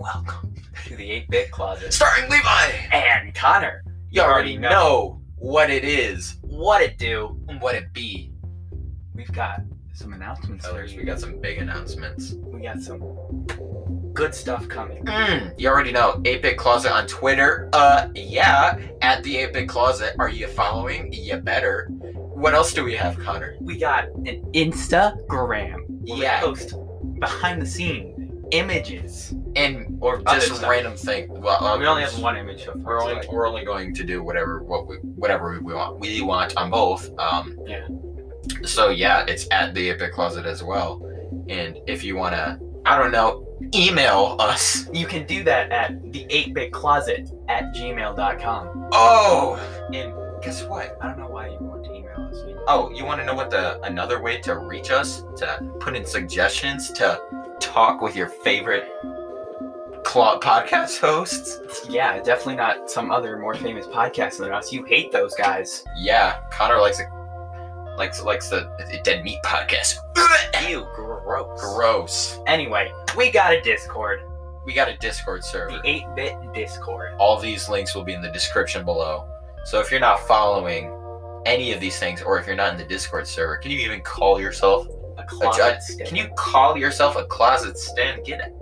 Welcome to the 8-Bit Closet. Starring Levi! And Connor. You already know what it is, what it do, and what it be. We've got some announcements. We got some big announcements. We got some good stuff coming. You already know. 8-Bit Closet on Twitter. Yeah. At the 8-Bit Closet. Are you following? You better. What else do we have, Connor? We got an Instagram. Yeah. We post behind the scenes images and or just stuff. Random thing. Well, we only have one image. We're only going to do whatever we want. We want on both. Yeah. So yeah, it's at the 8-Bit Closet as well. And if you wanna, email us. You can do that at the 8bitcloset@gmail.com. Oh. And guess what? I don't know why you want to email us. Oh, you want to know what another way to reach us? To put in suggestions, to talk with your favorite podcast hosts? Yeah, definitely not some other more famous podcast than us. You hate those guys. Yeah, Connor likes the Dead Meat podcast. Ew, gross. Gross. Anyway, we got a Discord. We got a Discord server. The 8-Bit Discord. All these links will be in the description below. So if you're not following any of these things, or if you're not in the Discord server, can you even call yourself a closet stan? Can you call yourself a closet stan? Get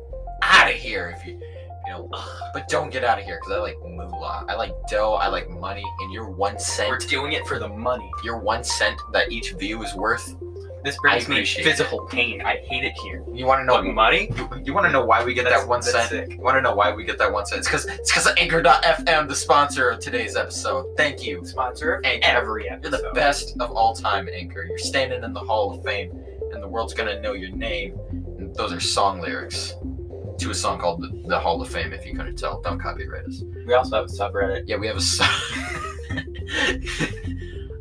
out of here if you know. But don't get out of here, because I like moolah. I like dough. I like money. And your 1 cent. We're doing it for the money. Your 1 cent that each view is worth. This brings me physical pain. I hate it here. You want to know money? You want to know why we get that 1 cent? Sick. You want to know why we get that 1 cent? It's because of Anchor.fm, the sponsor of today's episode. Thank you, sponsor. And every episode. You're the best of all time, Anchor. You're standing in the Hall of Fame. And the world's gonna know your name. And those are song lyrics to a song called the Hall of Fame. If you couldn't tell, don't copyright us. We also have a subreddit. Yeah, we have a sub.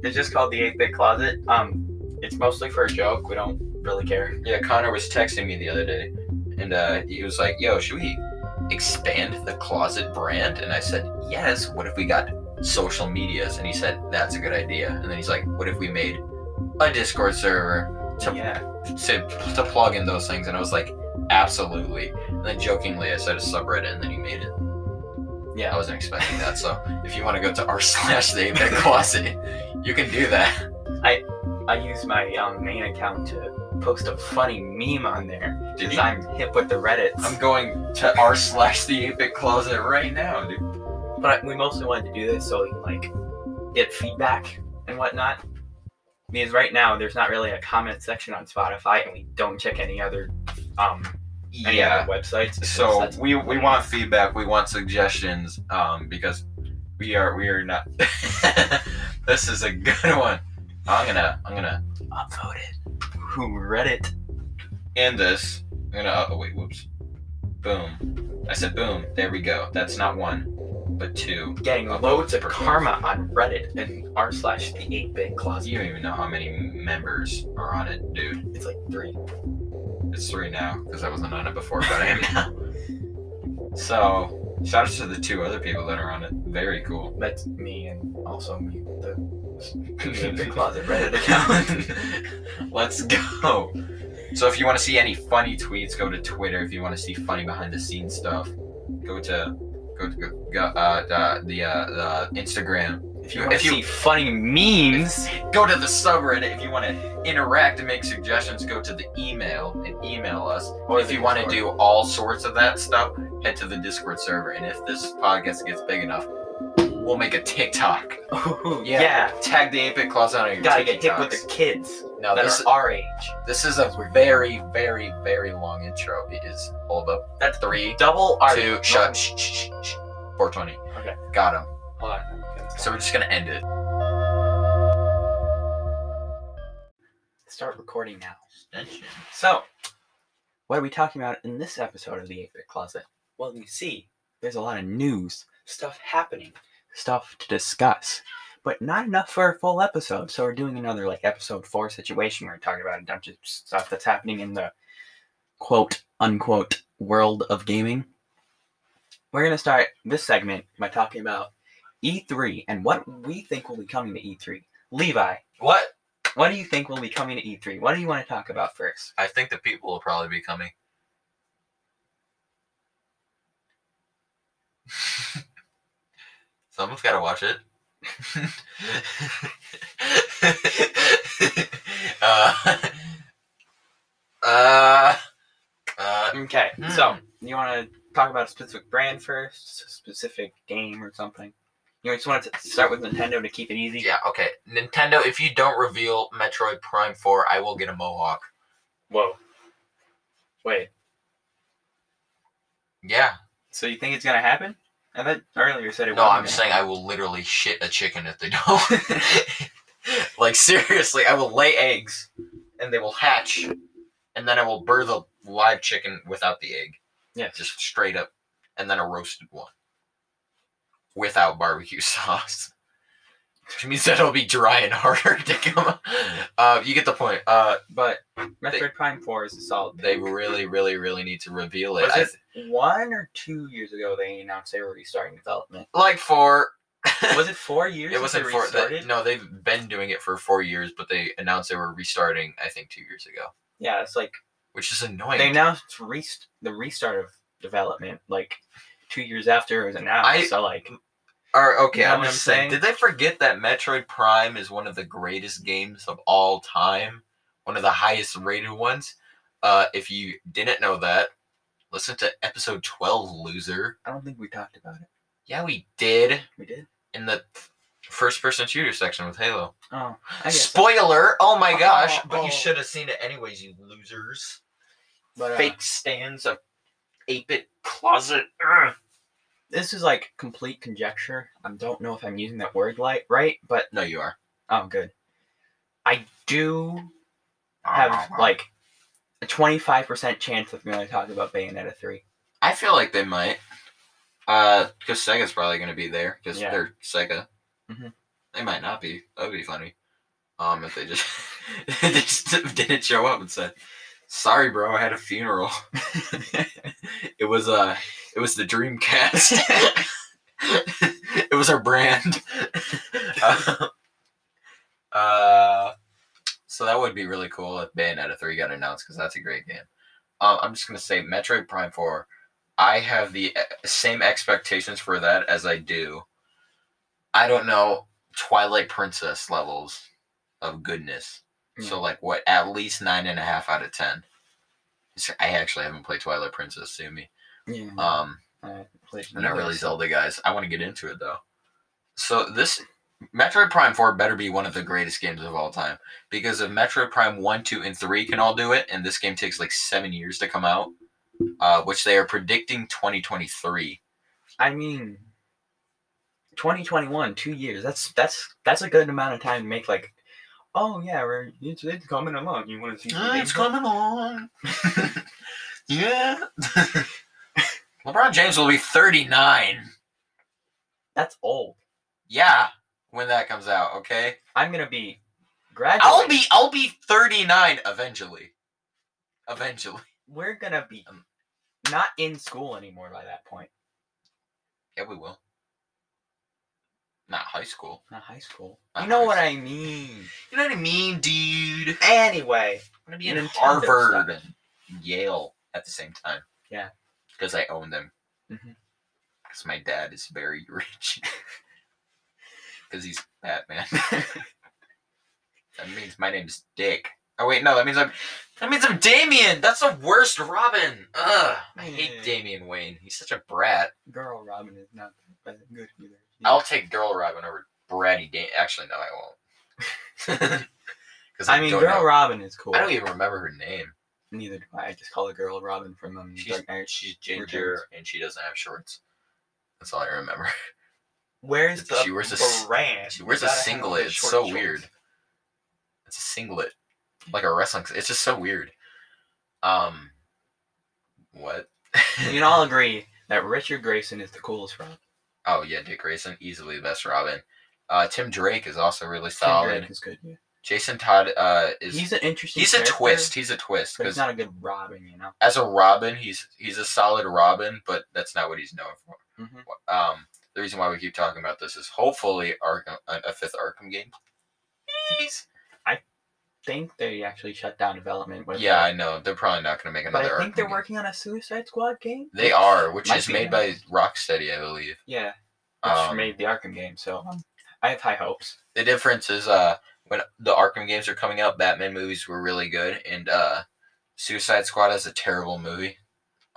It's just called the 8-Bit Closet. It's mostly for a joke. We don't really care. Yeah, Connor was texting me the other day, and he was like, "Yo, should we expand the Closet brand?" And I said, "Yes. What if we got social medias?" And he said, "That's a good idea." And then he's like, "What if we made a Discord server?" To plug in those things, and I was like, absolutely. And then jokingly, I said a subreddit, and then he made it. Yeah, I wasn't expecting that. So if you want to go to r/the 8-Bit Closet, you can do that. I use my main account to post a funny meme on there because I'm hip with the Reddits. I'm going to r/the 8-Bit Closet right now, dude. But we mostly wanted to do this so we can get feedback and whatnot. Because right now there's not really a comment section on Spotify, and we don't check any other other websites. So we want feedback, we want suggestions, because we are not. This is a good one. I'm gonna upvote it. Reddit. And this. Whoops. Boom. I said boom. There we go. That's not one, but two. Getting loads of karma on Reddit and r/the 8-Bit Closet. You don't even know how many members are on it, dude. It's like 3. It's 3 now, because I wasn't on it before, but I am now. So, shout out to the 2 other people that are on it. Very cool. That's me and also me, the 8-Bit Closet Reddit account. Let's go. So if you want to see any funny tweets, go to Twitter. If you want to see funny behind-the-scenes stuff, go to the Instagram. If you see funny memes, go to the subreddit. If you want to interact and make suggestions, go to the email and email us. Or if you want to do all sorts of that stuff, head to the Discord server. And if this podcast gets big enough, we'll make a TikTok. Ooh, yeah. Tag the 8-Bit Closet on your TikTok. Gotta get hip with the kids that are our age. This is a very, very, very long intro. It is. Hold up. That's 3. Double R. 2. Shut. Shh, shh, shh. 420. Okay. Got him. Hold on. So we're just gonna end it. Start recording now. So, what are we talking about in this episode of the 8-Bit Closet? Well, you see, there's a lot of news, stuff happening, stuff to discuss, but not enough for a full episode. So we're doing another episode 4 situation where we're talking about a bunch of stuff that's happening in the quote unquote world of gaming. We're gonna start this segment by talking about E3 and what we think will be coming to E3. Levi, what do you think will be coming to E3? What do you want to talk about first? I think the people will probably be coming. Someone's got to watch it. Okay, so you want to talk about a specific brand first, a specific game or something? You just want to start with Nintendo to keep it easy? Yeah, okay. Nintendo, if you don't reveal Metroid Prime 4, I will get a mohawk. Whoa. Wait. Yeah. So you think it's going to happen? I thought earlier you said it wasn't. No, I'm saying I will literally shit a chicken if they don't. Like, seriously, I will lay eggs, and they will hatch, and then I will birth a live chicken without the egg. Yeah. Just straight up, and then a roasted one. Without barbecue sauce. Which means that'll be dry and harder to come. You get the point. But Metroid Prime 4 is a solid pick. They really, really, really need to reveal it. Was it 1 or 2 years ago they announced they were restarting development? Like 4. Was it 4 years? It wasn't 4. No, they've been doing it for 4 years, but they announced they were restarting, I think, 2 years ago. Yeah, it's like... Which is annoying. They announced the restart of development, like... 2 years after it was announced, so like... okay, you know I'm just saying, did they forget that Metroid Prime is one of the greatest games of all time? One of the highest rated ones? If you didn't know that, listen to episode 12, loser. I don't think we talked about it. Yeah, we did. We did? In the first-person shooter section with Halo. Oh, I guess. Spoiler! Oh my gosh! But you should have seen it anyways, you losers. But, fake stands of 8-Bit Closet. This is like complete conjecture. I don't know if I'm using that word right, but... No, you are. Oh, good. I do have like a 25% chance of going to talk about Bayonetta 3. I feel like they might. Because Sega's probably going to be there, because they're Sega. Mm-hmm. They might not be. That would be funny. If they just, they just didn't show up and said... Sorry, bro. I had a funeral. It was the Dreamcast. It was our brand. So that would be really cool if Bayonetta 3 got announced because that's a great game. I'm just gonna say Metroid Prime 4. I have the same expectations for that as I do. I don't know Twilight Princess levels of goodness. So, like, what? At least 9.5 out of 10. I actually haven't played Twilight Princess, sue me. Yeah. I'm not really Zelda guys. I want to get into it, though. So, this... Metroid Prime 4 better be one of the greatest games of all time. Because if Metroid Prime 1, 2, and 3 can all do it, and this game takes, like, 7 years to come out, which they are predicting 2023. I mean... 2021, 2 years. That's a good amount of time to make, like... Oh, yeah, it's coming along. You want to see it's coming along. Yeah. LeBron James will be 39. That's old. Yeah, when that comes out, okay? I'm going to be graduating. I'll be 39 eventually. Eventually. We're going to be not in school anymore by that point. Yeah, we will. Not high school. Not high school. You know what I mean. You know what I mean, dude. Anyway. I'm going to be in Harvard and Yale at the same time. Yeah. Because I own them. Mm-hmm. Because my dad is very rich. Because he's Batman. That means my name's Dick. Oh, wait, no. That means I'm Damian. That's the worst Robin. Ugh. I hate Damian Wayne. He's such a brat. Girl Robin is not good either. I'll take Girl Robin over Bratty Dame. Actually, no, I won't. Girl Robin is cool. I don't even remember her name. Neither do I. I just call her Girl Robin from Dark Knight. She's ginger, and she doesn't have shorts. That's all I remember. Where's the brand? She wears a singlet. It's so weird. It's a singlet. Like a wrestling... It's just so weird. What? We can all agree that Richard Grayson is the coolest Robin. Oh, yeah, Dick Grayson, easily the best Robin. Tim Drake is also really solid. Tim Drake is good, yeah. Jason Todd is... He's an interesting character. He's a twist. But he's not a good Robin, you know? As a Robin, he's a solid Robin, but that's not what he's known for. Mm-hmm. The reason why we keep talking about this is hopefully a fifth Arkham game. Please! think they actually shut down development. Yeah, I know. They're probably not going to make another. But I think they're working on a Suicide Squad game. They are, which is made by Rocksteady, I believe. Yeah, which made the Arkham game, so I have high hopes. The difference is when the Arkham games are coming out, Batman movies were really good, and Suicide Squad is a terrible movie.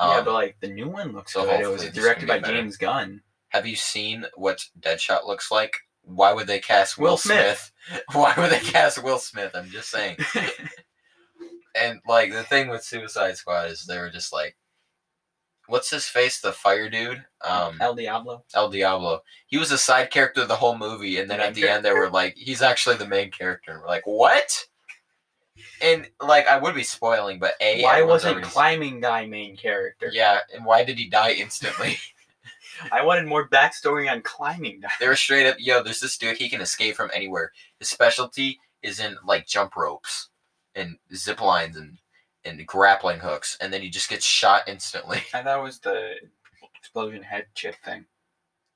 Yeah, but like the new one looks good. It was directed by James Gunn. Have you seen what Deadshot looks like? Why would they cast Will Smith? Why would they cast Will Smith? I'm just saying. And, like, the thing with Suicide Squad is they were just like, what's his face? The fire dude? El Diablo. El Diablo. He was a side character the whole movie, and then at the end they were like, he's actually the main character. And we're like, what? And, like, I would be spoiling, but A. Why wasn't Climbing Guy main character? Yeah, and why did he die instantly? I wanted more backstory on Climbing Guy. They were straight up, yo, there's this dude, he can escape from anywhere. His specialty is in, like, jump ropes and zip lines and grappling hooks, and then he just gets shot instantly. And that was the explosion head chip thing.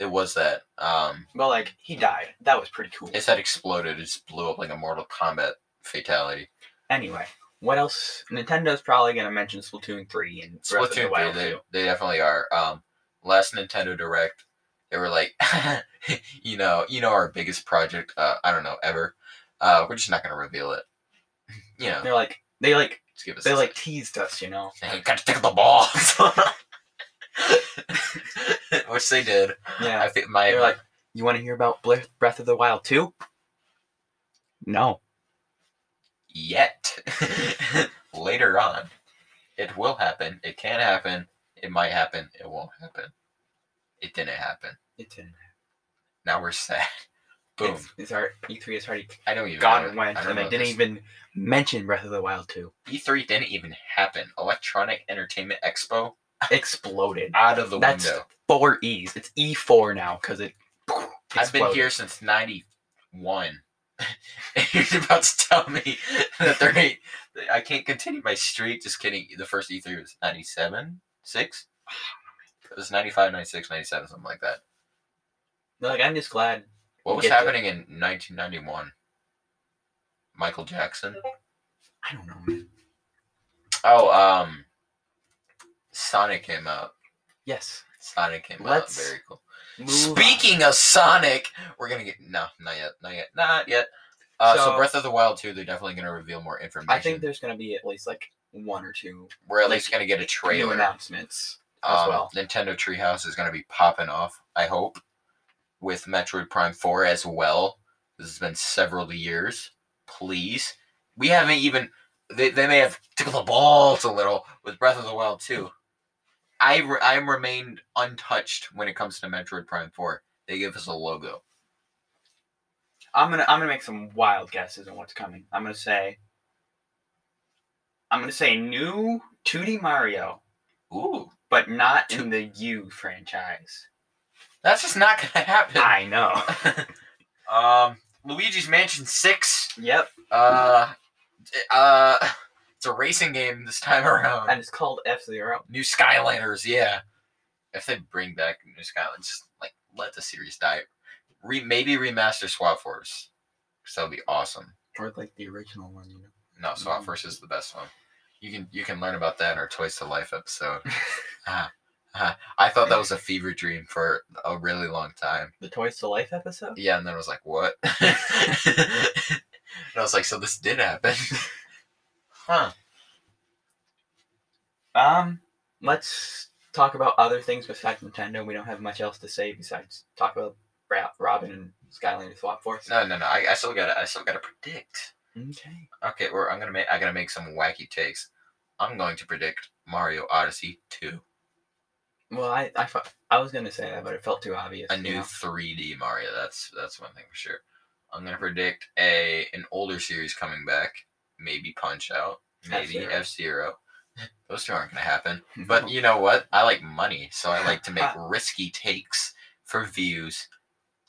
It was that. But, like, he died. That was pretty cool. His head exploded. It just blew up like a Mortal Kombat fatality. Anyway, what else? Nintendo's probably going to mention Splatoon 3 and Breath of the Wild 2. They definitely are. Last Nintendo Direct, they were like, you know our biggest project, I don't know, ever. We're just not going to reveal it. You know. They're like, they teased us, you know. Hey, you got to tickle the balls. Which they did. Yeah. They're like, you want to hear about Breath of the Wild 2? No. Yet. Later on. It will happen. It can happen. It might happen. It won't happen. It didn't happen. It didn't happen. Now we're sad. Boom. It's our E3 is already gone and went, and I didn't even mention Breath of the Wild 2. E3 didn't even happen. Electronic Entertainment Expo exploded. Out of the window. That's four E's. It's E4 now because it exploded. I've been here since 91. You're about to tell me that I can't continue my streak. Just kidding. The first E3 was 97. 6? It was 95, 96, 97, something like that. No, like, I'm just glad. What was happening in 1991? Michael Jackson? I don't know, man. Oh, Sonic came out. Yes. Sonic came out. Very cool. Speaking of Sonic, we're going to get... No, not yet. Not yet. Not yet. So Breath of the Wild 2, they're definitely going to reveal more information. I think there's going to be at least, like... one or two. We're at least going to get a trailer. New announcements as well. Nintendo Treehouse is going to be popping off, I hope, with Metroid Prime 4 as well. This has been several years. Please. We haven't even... They may have tickled the balls a little with Breath of the Wild 2. I remained untouched when it comes to Metroid Prime 4. They give us a logo. I'm gonna make some wild guesses on what's coming. I'm going to say new 2D Mario. Ooh. But not in the U franchise. That's just not going to happen. I know. Luigi's Mansion 6. Yep. It's a racing game this time around. And it's called F-Zero. New Skylanders, yeah. If they bring back New Skylanders, just, like, let the series die. Maybe remaster Swap Force. Because that would be awesome. Or, like, the original one, you know. No, Swap Force is the best one. You can learn about that in our Toys to Life episode. I thought that was a fever dream for a really long time. The Toys to Life episode? Yeah, and then I was like, what? And I was like, so this did happen. Huh. Let's talk about other things besides Nintendo. We don't have much else to say besides talk about Robin and Skylanders Swap Force. No. I still gotta predict. Okay. Well, I gotta make some wacky takes. I'm going to predict Mario Odyssey 2. Well, I was gonna say that, but it felt too obvious. A new 3D Mario. That's one thing for sure. I'm gonna predict an older series coming back. Maybe Punch Out. Maybe F-Zero. Those two aren't gonna happen. No. But you know what? I like money, so I like to make risky takes for views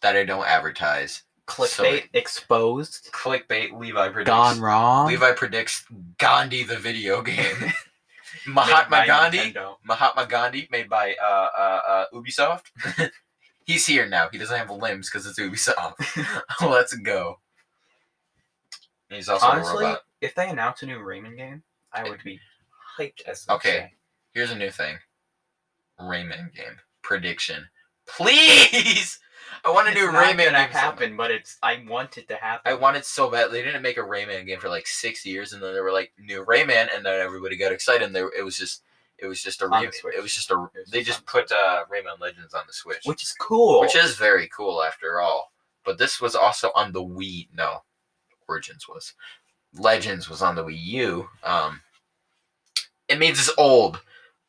that I don't advertise. Clickbait exposed. Clickbait. Levi predicts. Gone wrong. Levi predicts Gandhi the video game. Mahatma Gandhi made by Ubisoft. He's here now. He doesn't have limbs because it's Ubisoft. Let's go. He's also a robot. If they announce a new Rayman game, I would be hyped as much. Okay, here's a new thing. Rayman game. Prediction. Please! I want a new Rayman game. It's not gonna happen, but I want it to happen. I want it so bad. They didn't make a Rayman game for like 6 years, and then they were like, new Rayman, and then everybody got excited, and it was just a Rayman. It was just a... They just put Rayman Legends on the Switch. Which is cool. Which is very cool, after all. But this was also on the Wii... No. Origins was. Legends was on the Wii U. It means it's old.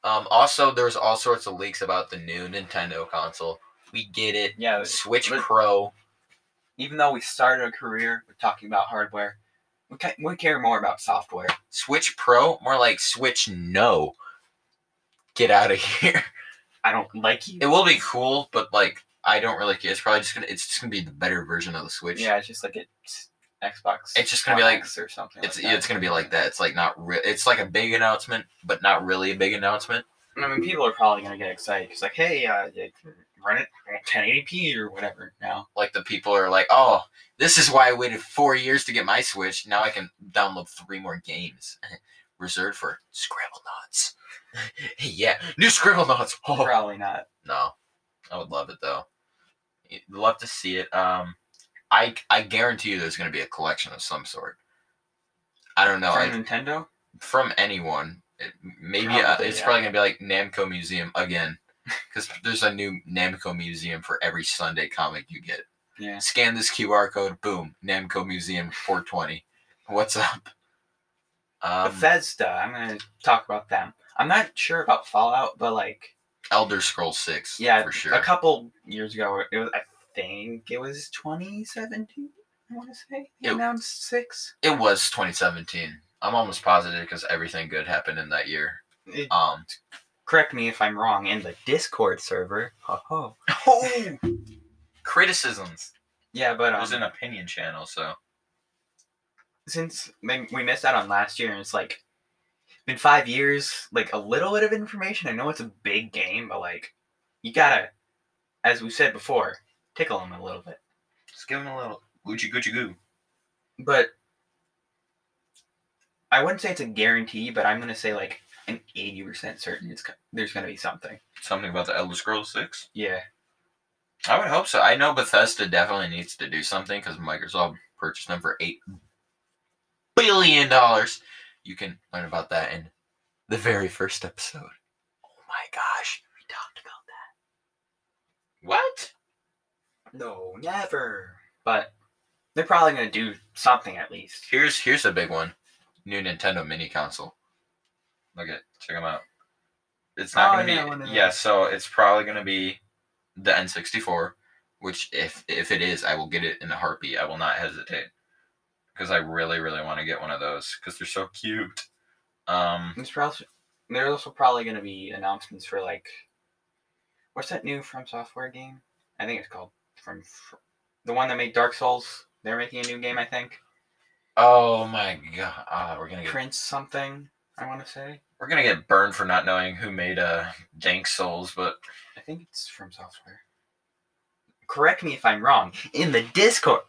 Also, there's all sorts of leaks about the new Nintendo console. We get it. Yeah, Switch Pro. Even though we started a career with talking about hardware, we care more about software. Switch Pro? More like Switch No. Get out of here. I don't like you. It will be cool, but like I don't really care. It's probably just gonna be the better version of the Switch. Yeah, it's just like it's Xbox. It's just gonna be like X or something. It's gonna be like that. It's like not real. It's like a big announcement, but not really a big announcement. I mean, people are probably gonna get excited because like, hey, you can run it 1080p or whatever now. Like the people are like, oh, this is why I waited 4 years to get my Switch. Now I can download 3 more games reserved for Scribblenauts. Yeah, new Scribblenauts. Oh. Probably not. No, I would love it though. You'd love to see it. I guarantee you there's going to be a collection of some sort. I don't know. From Nintendo? From anyone. It's probably going to be like Namco Museum again. Because there's a new Namco Museum for every Sunday comic you get. Yeah. Scan this QR code. Boom. Namco Museum 420. What's up? Bethesda. I'm going to talk about them. I'm not sure about Fallout, but like... Elder Scrolls 6. Yeah, for sure. A couple years ago, it was... I think it was 2017, I want to say. They announced 6. It was 2017. I'm almost positive because everything good happened in that year. Correct me if I'm wrong. In the Discord server. Oh. Criticisms. Yeah, but... There's an opinion channel, so... Since we missed out on last year, and it's like... Been 5 years, like a little bit of information. I know it's a big game, but like... You gotta, as we said before... Tickle him a little bit. Just give him a little Gucci Gucci Goo. But I wouldn't say it's a guarantee, but I'm going to say like an 80% certain there's going to be something. Something about the Elder Scrolls 6? Yeah. I would hope so. I know Bethesda definitely needs to do something because Microsoft purchased them for $8 billion. You can learn about that in the very first episode. Oh my gosh. We talked about that. What? No, never. But they're probably going to do something at least. Here's a big one. New Nintendo mini console. Look at it. Check them out. It's not going to be... Yeah, so it's probably going to be the N64, which if it is, I will get it in a heartbeat. I will not hesitate. Because I really, really want to get one of those. Because they're so cute. There's also probably going to be announcements for like... What's that new From Software game? I think it's called... From the one that made Dark Souls. They're making a new game, I think. Oh my god. We're gonna get Prince something, I wanna say. We're gonna get burned for not knowing who made Dank Souls, but I think it's From Software. Correct me if I'm wrong. In the Discord,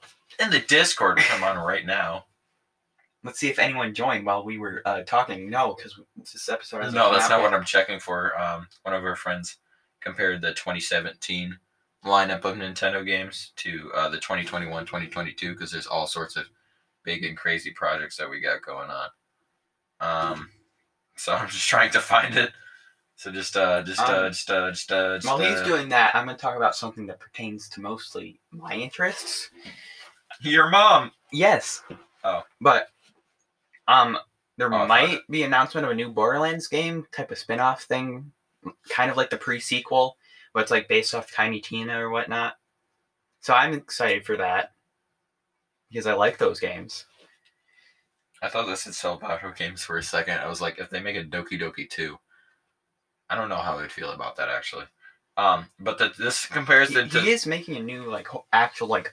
come on right now. Let's see if anyone joined while we were talking. No, because this episode is no, that's not what I'm checking for. One of our friends compared the 2017 lineup of Nintendo games to the 2021, 2022, because there's all sorts of big and crazy projects that we got going on. So I'm just trying to find it. So while he's doing that, I'm gonna talk about something that pertains to mostly my interests. Your mom. Yes. Oh. But there might be announcement of a new Borderlands game, type of spin-off thing, kind of like the pre-sequel. But it's like based off Tiny Tina or whatnot. So I'm excited for that. Because I like those games. I thought this is so about games for a second. I was like, if they make a Doki Doki 2, I don't know how I would feel about that actually. But this comparison to... He is making a new like actual like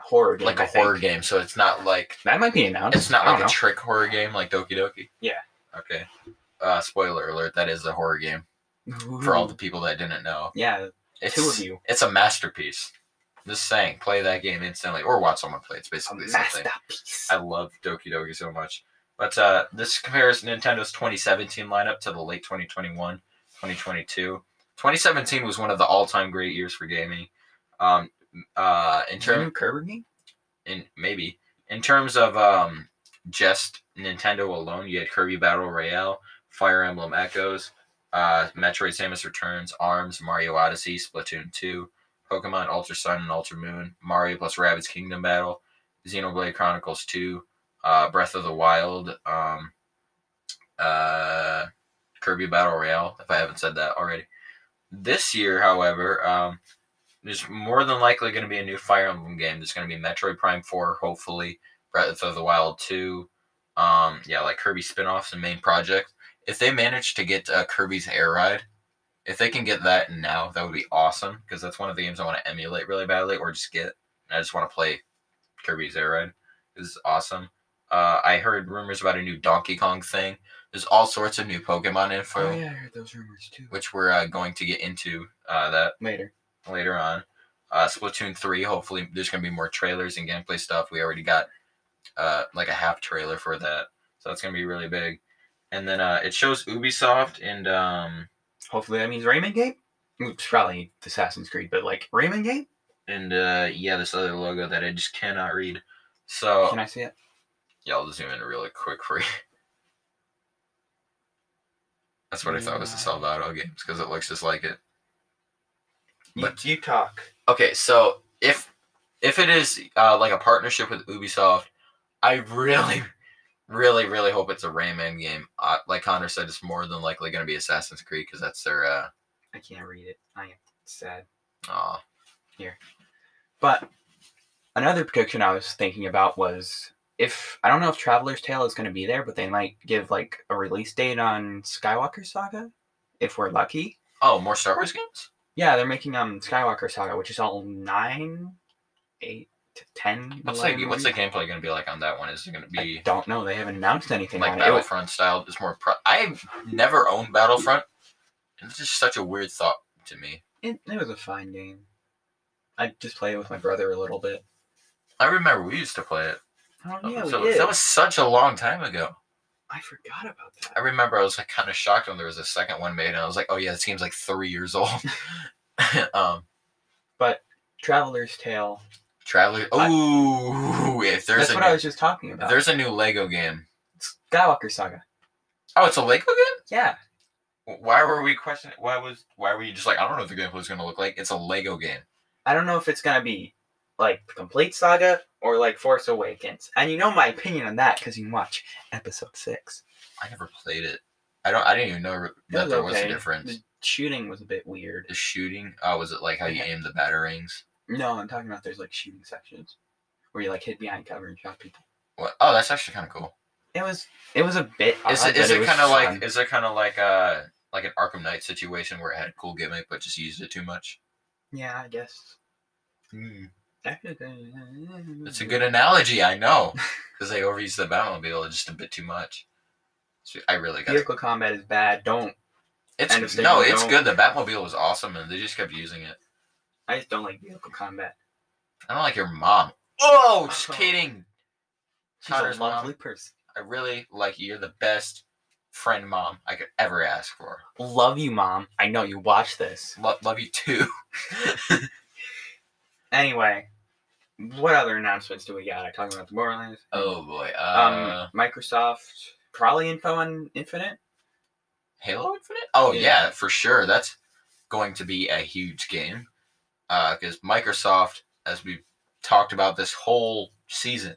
horror game. Like a horror game, so it's not like... That might be announced. It's not like a trick horror game like Doki Doki? Yeah. Okay. Spoiler alert, that is a horror game. Ooh. For all the people that didn't know. Yeah, it's, 2 of you. It's a masterpiece. Just saying, play that game instantly. Or watch someone play. It's basically a masterpiece. I love Doki Doki so much. But this compares Nintendo's 2017 lineup to the late 2021, 2022. 2017 was one of the all-time great years for gaming. In terms of just Nintendo alone, you had Kirby Battle Royale, Fire Emblem Echoes, Metroid Samus Returns, ARMS, Mario Odyssey, Splatoon 2, Pokemon Ultra Sun and Ultra Moon, Mario plus Rabbids Kingdom Battle, Xenoblade Chronicles 2, Breath of the Wild, Kirby Battle Royale, if I haven't said that already. This year, however, there's more than likely going to be a new Fire Emblem game. There's going to be Metroid Prime 4, hopefully, Breath of the Wild 2, like Kirby spinoffs and main projects. If they manage to get Kirby's Air Ride, if they can get that now, that would be awesome, because that's one of the games I want to emulate really badly, or just get. And I just want to play Kirby's Air Ride. This is awesome. I heard rumors about a new Donkey Kong thing. There's all sorts of new Pokemon info. Oh, yeah, I heard those rumors, too. Which we're going to get into that later on. Splatoon 3, hopefully there's going to be more trailers and gameplay stuff. We already got a half trailer for that. So that's going to be really big. And then it shows Ubisoft and... hopefully that means Rayman game? It's probably Assassin's Creed, but Rayman game? And this other logo that I just cannot read. So can I see it? Yeah, I'll just zoom in really quick for you. That's what I thought was the Salvador games, because it looks just like it. But you talk. Okay, so if it is a partnership with Ubisoft, I really, really, really hope it's a Rayman game. Like Connor said, it's more than likely going to be Assassin's Creed, because that's their... I can't read it. I am sad. Aw. Here. But another prediction I was thinking about was... I don't know if Traveller's Tales is going to be there, but they might give, a release date on Skywalker Saga, if we're lucky. Oh, more Star Wars games? Yeah, they're making Skywalker Saga, which is all 9, 8, 10, what's the gameplay going to be like on that one? Is it going to be... I don't know. They haven't announced anything on it. Like Battlefront style. It's more... I've never owned Battlefront. It's just such a weird thought to me. It was a fine game. I just played it with my brother a little bit. I remember we used to play it. Oh, yeah, so that was such a long time ago. I forgot about that. I remember I was kind of shocked when there was a second one made, and I was like, oh, yeah, this game's 3 years old. But Traveler's Tale. If there's that's what I was just talking about. There's a new Lego game. Skywalker Saga. Oh, it's a Lego game? Yeah. Why were you just I don't know what the gameplay's going to look like. It's a Lego game. I don't know if it's going to be the complete saga, or Force Awakens. And you know my opinion on that, because you can watch Episode 6. I never played it. I didn't even know that there was a difference. The shooting was a bit weird. The shooting? Oh, was it how you aim the batarangs? No, I'm talking about there's shooting sections where you hid behind cover and shot people. What? Oh, that's actually kind of cool. It was a bit odd. Is it kind of like an Arkham Knight situation where it had a cool gimmick but just used it too much? Yeah, I guess. Hmm. That's a good analogy, I know. Because they overuse the Batmobile just a bit too much. So I really got vehicle combat is bad. Don't. It's good. The Batmobile was awesome, and they just kept using it. I just don't like vehicle combat. I don't like your mom. Oh, just kidding. She's a lovely person. I really like you. You're the best friend, Mom, I could ever ask for. Love you, Mom. I know you watch this. Love you too. Anyway, what other announcements do we got? I'm talking about the Borderlands. Oh, boy. Microsoft, probably info on Infinite? Halo Infinite? Oh, yeah, for sure. That's going to be a huge game. Because Microsoft, as we've talked about this whole season,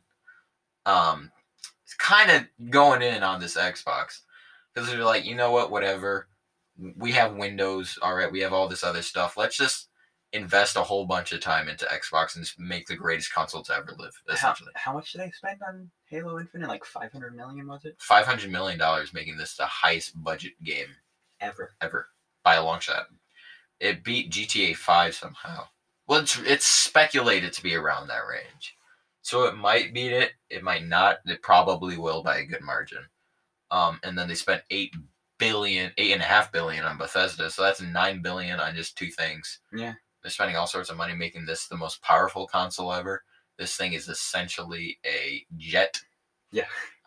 is kind of going in on this Xbox. Because they're like, you know what, whatever. We have Windows, all right, we have all this other stuff. Let's just... invest a whole bunch of time into Xbox and just make the greatest console to ever live, essentially. How much did they spend on Halo Infinite? $500 million, was it? $500 million, making this the highest budget game. Ever. By a long shot. It beat GTA 5 somehow. Well, it's speculated to be around that range. So it might beat it. It might not. It probably will by a good margin. And then they spent $8.5 billion on Bethesda. So that's $9 billion on just two things. Yeah. They're spending all sorts of money making this the most powerful console ever. This thing is essentially a jet. Yeah.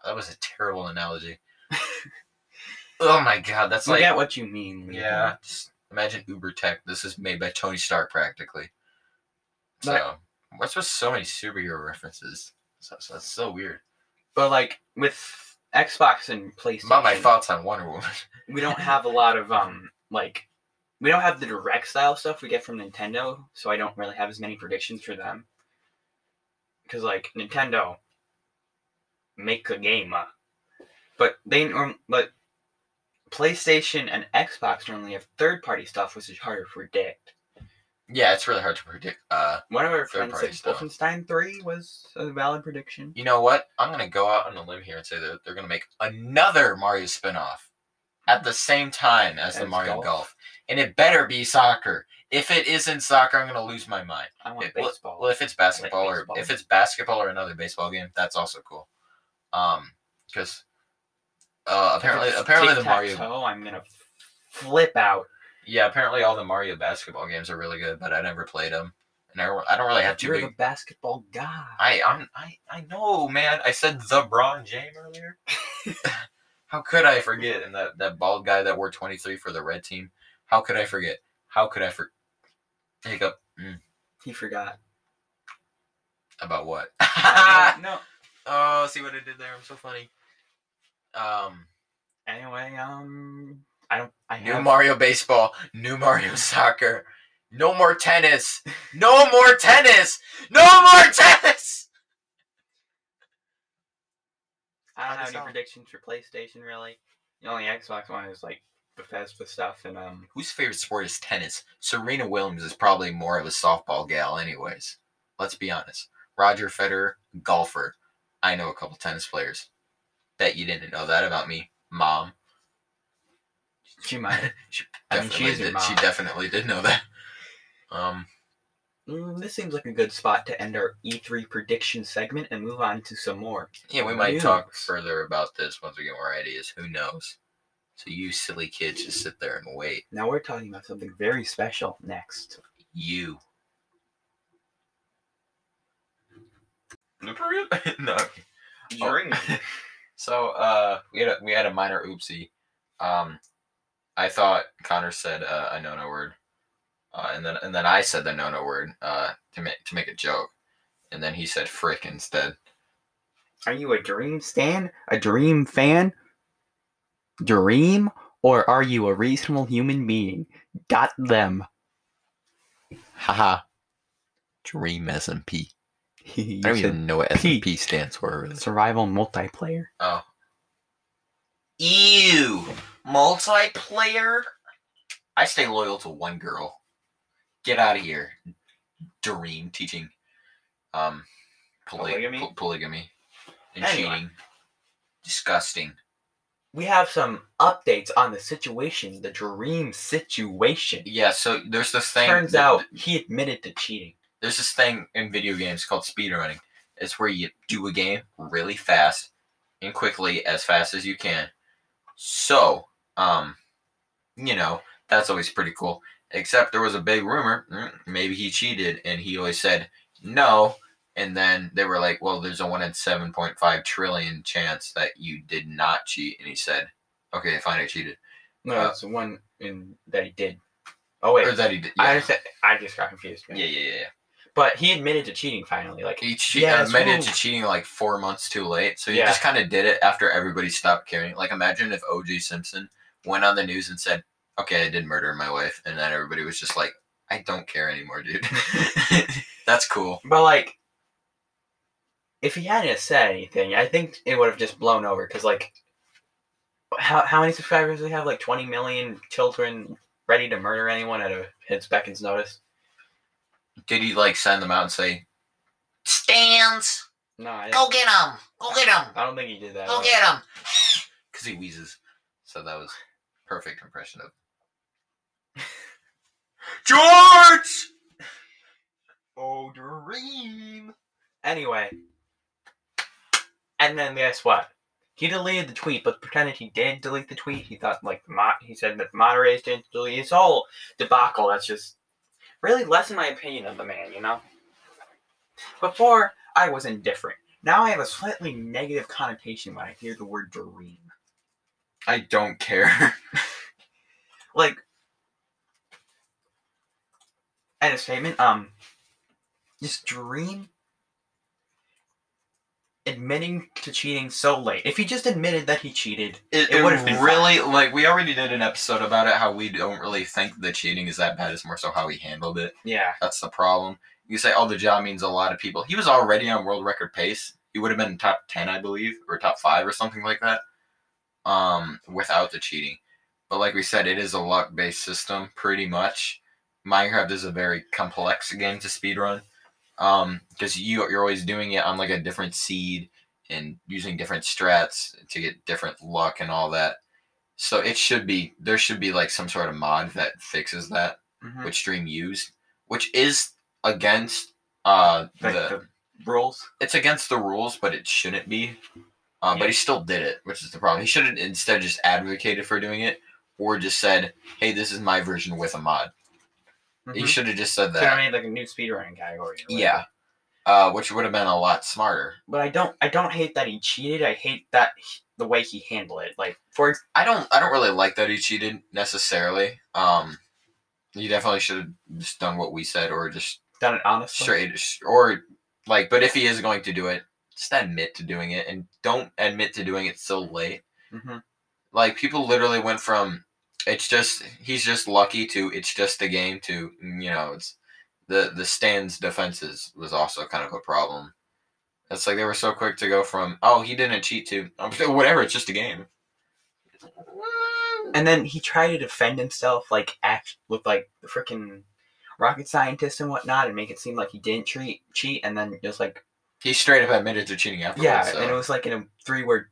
That was a terrible analogy. Oh my god, that's like... I get what you mean. Yeah. Just imagine Uber Tech. This is made by Tony Stark, practically. But, so, what's with so many superhero references? So that's so weird. But, like, with Xbox and PlayStation... About my thoughts on Wonder Woman. We don't have a lot of, like... We don't have the direct style stuff we get from Nintendo, so I don't really have as many predictions for them. Because, like, Nintendo... Make a game. But they... But PlayStation and Xbox normally have third-party stuff, which is harder to predict. Yeah, it's really hard to predict. One of our friends said Wolfenstein 3 was a valid prediction. You know what? I'm going to go out on a limb here and say that they're going to make another Mario spinoff at the same time as the Mario Golf. And it better be soccer. If it isn't soccer, I'm going to lose my mind. I want baseball. Well, if it's basketball, like baseball. Or if it's basketball or another baseball game, that's also cool. Because... apparently the Mario... I'm gonna flip out. Yeah, apparently all the Mario basketball games are really good, but I never played them, and I don't really have too big... You're the basketball guy. I know, man. I said the Bron James earlier. How could I forget? And that bald guy that wore 23 for the red team. How could I forget? How could I forget? Hiccup. Mm. He forgot. About what? No. Oh, see what I did there? I'm so funny. Anyway, I don't. New Mario baseball. New Mario soccer. No more tennis. No more tennis. No more tennis. I don't have any predictions for PlayStation really. The only Xbox one is like Bethesda stuff and Whose favorite sport is tennis? Serena Williams is probably more of a softball gal, anyways. Let's be honest. Roger Federer, golfer. I know a couple tennis players. Bet you didn't know that about me, Mom. She might. She definitely did know that. This seems like a good spot to end our E3 prediction segment and move on to some more. Yeah, we might talk further about this once we get more ideas. Who knows? So you silly kids just sit there and wait. Now we're talking about something very special next. You. No. During So, we had a minor oopsie. I thought Connor said a no-no word. And then I said the no-no word to make a joke. And then he said frick instead. Are you a Dream stan? A Dream fan? Dream? Or are you a reasonable human being? Got them. Haha. Dream SMP. I don't even know what SMP stands for. Really. Survival multiplayer. Oh. Ew! Multiplayer? I stay loyal to one girl. Get out of here. Doreen teaching polygamy and cheating. Disgusting. We have some updates on the situation, the Dream situation. Yeah, so there's this thing. Turns out he admitted to cheating. There's this thing in video games called speedrunning. It's where you do a game really fast and quickly, as fast as you can. So, you know, that's always pretty cool. Except there was a big rumor, maybe he cheated, and he always said no. And then they were like, well, there's a 1 in 7.5 trillion chance that you did not cheat. And he said, okay, fine, I cheated. No, it's the one that he did. Oh, wait. Or that he did. Yeah. I just got confused. Man. Yeah. But he admitted to cheating finally. Like he admitted to cheating like 4 months too late. So he just kind of did it after everybody stopped caring. Like imagine if O.J. Simpson went on the news and said, "Okay, I did murder my wife," and then everybody was just like, "I don't care anymore, dude." That's cool. But like, if he hadn't said anything, I think it would have just blown over. Because like, how many subscribers do they have? Like 20 million children ready to murder anyone at his beck and notice. Did he, like, send them out and say, Stans! No, I didn't. Go get him! Go get him! I don't think he did that. Go get him! Because he wheezes. So that was perfect impression of... George! Oh, Dream! Anyway. And then guess what? He deleted the tweet, but pretended he did delete the tweet. He thought, like, he said that the moderators didn't delete. It's all debacle. That's just... really less in my opinion of the man, you know? Before, I was indifferent. Now I have a slightly negative connotation when I hear the word dream. I don't care. Like, as a statement, just dream admitting to cheating so late. If he just admitted that he cheated, it would have been really fun. Like, we already did an episode about it, how we don't really think the cheating is that bad. It's more so how he handled it. Yeah. That's the problem. You say, oh, the job means a lot of people. He was already on world record pace. He would have been top 10, I believe, or top 5 or something like that, without the cheating. But like we said, it is a luck-based system, pretty much. Minecraft is a very complex game to speedrun, because you're always doing it on like a different seed and using different strats to get different luck and all that. So it should be, there should be like some sort of mod that fixes that, which Dream used, which is against the rules. It's against the rules, but it shouldn't be. Yeah. But he still did it, which is the problem. He should have instead just advocated for doing it, or just said, "Hey, this is my version with a mod." He should have just said that. I made like a new speedrunning category. Yeah, which would have been a lot smarter. But I don't hate that he cheated. I hate that the way he handled it. Like, for I don't really like that he cheated necessarily. You definitely should have just done what we said, or just done it honestly. Straight, or like, but if he is going to do it, just admit to doing it, and don't admit to doing it so late. Like, people literally went from, it's just, he's just lucky to, it's just a game to, you know, it's the stands defenses was also kind of a problem. It's like they were so quick to go from, oh, he didn't cheat to, whatever, it's just a game. And then he tried to defend himself, like, look like the freaking rocket scientist and whatnot, and make it seem like he didn't cheat, and then just like, he straight up admitted to cheating afterwards. Yeah, so. And it was like in a 3-word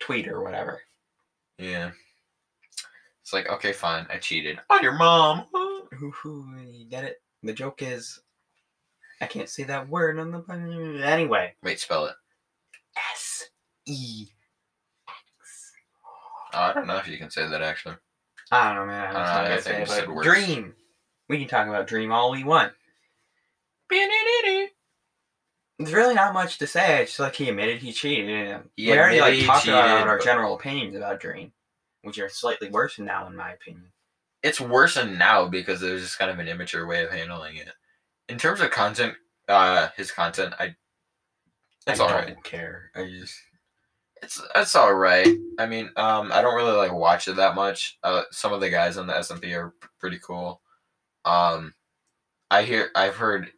tweet or whatever. Yeah. It's like, okay, fine, I cheated. On your mom! You get it? The joke is, I can't say that word on the... Anyway. Wait, spell it. S-E-X. Oh, I don't know if you can say that, actually. I don't know, man. I don't know, I think you said words. Dream! We can talk about Dream all we want. There's really not much to say. It's just like he admitted he cheated. And we already talked about our general opinions about Dream, which are slightly worse than now, in my opinion. It's worse than now because there's just kind of an immature way of handling it. In terms of content, his content, it's all right. I don't care. I just... It's all right. I mean, I don't really, like, watch it that much. Some of the guys on the SMP are pretty cool. I've heard...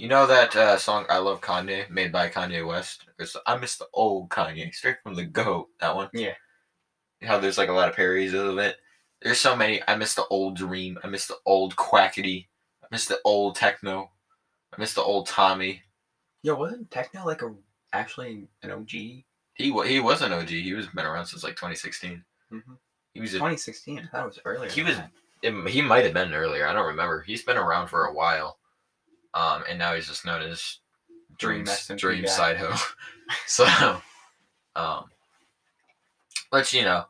You know that song, I Love Kanye, made by Kanye West? It's, I miss the old Kanye, straight from the GOAT, that one. Yeah. How there's like a lot of parodies of it. There's so many. I miss the old Dream. I miss the old Quackity. I miss the old techno. I miss the old Tommy. Yo, wasn't techno like actually an OG? He was an OG. He was been around since like 2016. He was 2016. I thought it was earlier. He might have been earlier. I don't remember. He's been around for a while, and now he's just known as Dream Sideho. So, But, you know,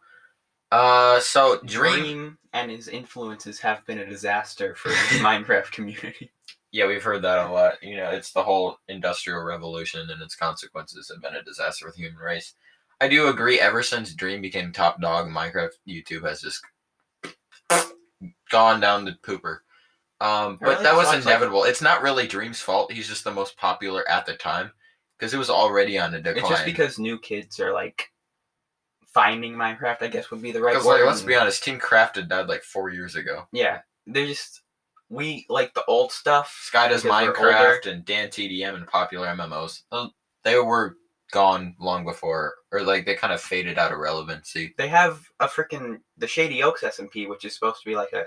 so Dream and his influences have been a disaster for the Minecraft community. Yeah, we've heard that a lot. You know, it's the whole Industrial Revolution and its consequences have been a disaster for the human race. I do agree, ever since Dream became top dog, Minecraft YouTube has just gone down the pooper. But that was inevitable. It's not really Dream's fault. He's just the most popular at the time because it was already on a decline. It's just because new kids are, like, finding Minecraft, I guess, would be the right word. Like, let's be honest, Team Crafted died like 4 years ago. Yeah. They're just... We like the old stuff. Sky does Minecraft and Dan TDM and popular MMOs. They were gone long before, or like they kind of faded out of relevancy. They have a freaking... The Shady Oaks SMP, which is supposed to be like a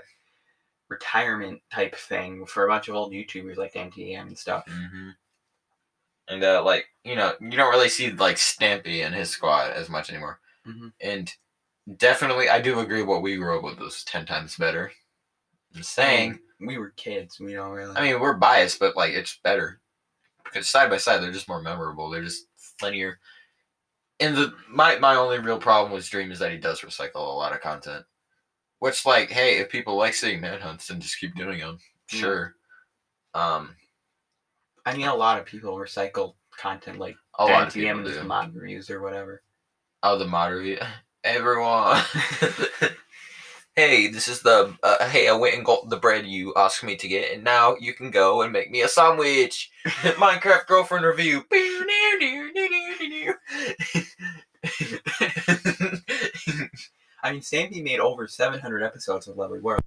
retirement type thing for a bunch of old YouTubers like Dan TDM and stuff. And like, you know, you don't really see like Stampy and his squad as much anymore. And definitely, I do agree what we grew up with was 10 times better. I'm saying... we were kids. We don't really... I mean, we're biased, but, like, it's better. Because side by side, they're just more memorable. They're just funnier. And my only real problem with Dream is that he does recycle a lot of content. Which, like, hey, if people like seeing manhunts, then just keep doing them. Sure. I mean, a lot of people recycle content, like, A lot of people do. The mod reviews or whatever. Oh, the mod review. Everyone. Hey, this is the, hey, I went and got the bread you asked me to get, and now you can go and make me a sandwich. Minecraft girlfriend review. I mean, Sandy made over 700 episodes of Lovely World.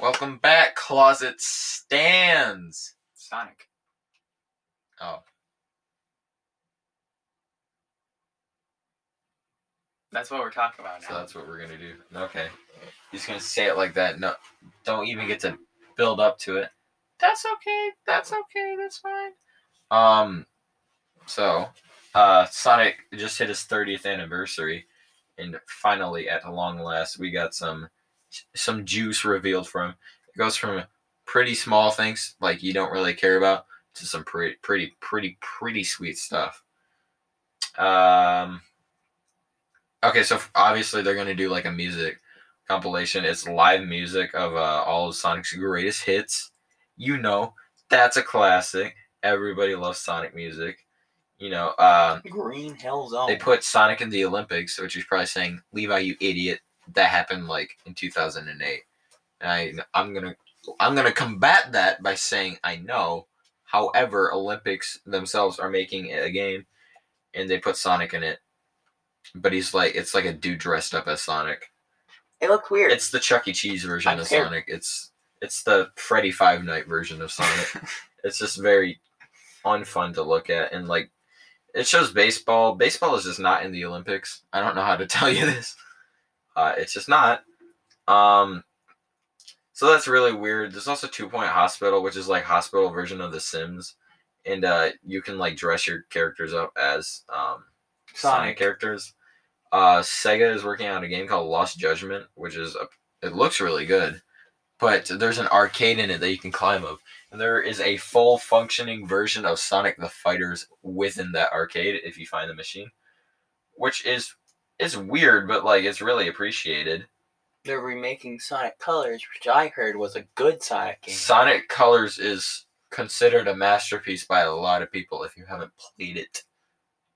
Welcome back, Closet Stands. Sonic. Oh. That's what we're talking about now. So that's what we're going to do. Okay. He's going to say it like that. No, don't even get to build up to it. That's okay. That's okay. That's fine. So Sonic just hit his 30th anniversary. And finally, at long last, we got some juice revealed from him. It goes from pretty small things, like you don't really care about, to some pretty sweet stuff. Okay, so obviously they're going to do like a music compilation. It's live music of all of Sonic's greatest hits. You know, that's a classic. Everybody loves Sonic music. You know, Green Hell Zone. They put Sonic in the Olympics, which is probably saying, Levi, you idiot. That happened like in 2008. I'm gonna combat that by saying I know. However, Olympics themselves are making a game, and they put Sonic in it. But he's like, it's like a dude dressed up as Sonic. It looked weird. It's the Chuck E. Cheese version of Sonic. It's the Freddy Five Night version of Sonic. It's just very unfun to look at, and like, it shows baseball. Baseball is just not in the Olympics. I don't know how to tell you this. It's just not. So that's really weird. There's also 2 Point Hospital, which is like hospital version of The Sims. And you can like dress your characters up as Sonic characters. Sega is working on a game called Lost Judgment, which is, it looks really good. But there's an arcade in it that you can climb up. And there is a full functioning version of Sonic the Fighters within that arcade if you find the machine. Which is weird, but like it's really appreciated. They're remaking Sonic Colors, which I heard was a good Sonic game. Sonic Colors is considered a masterpiece by a lot of people. If you haven't played it,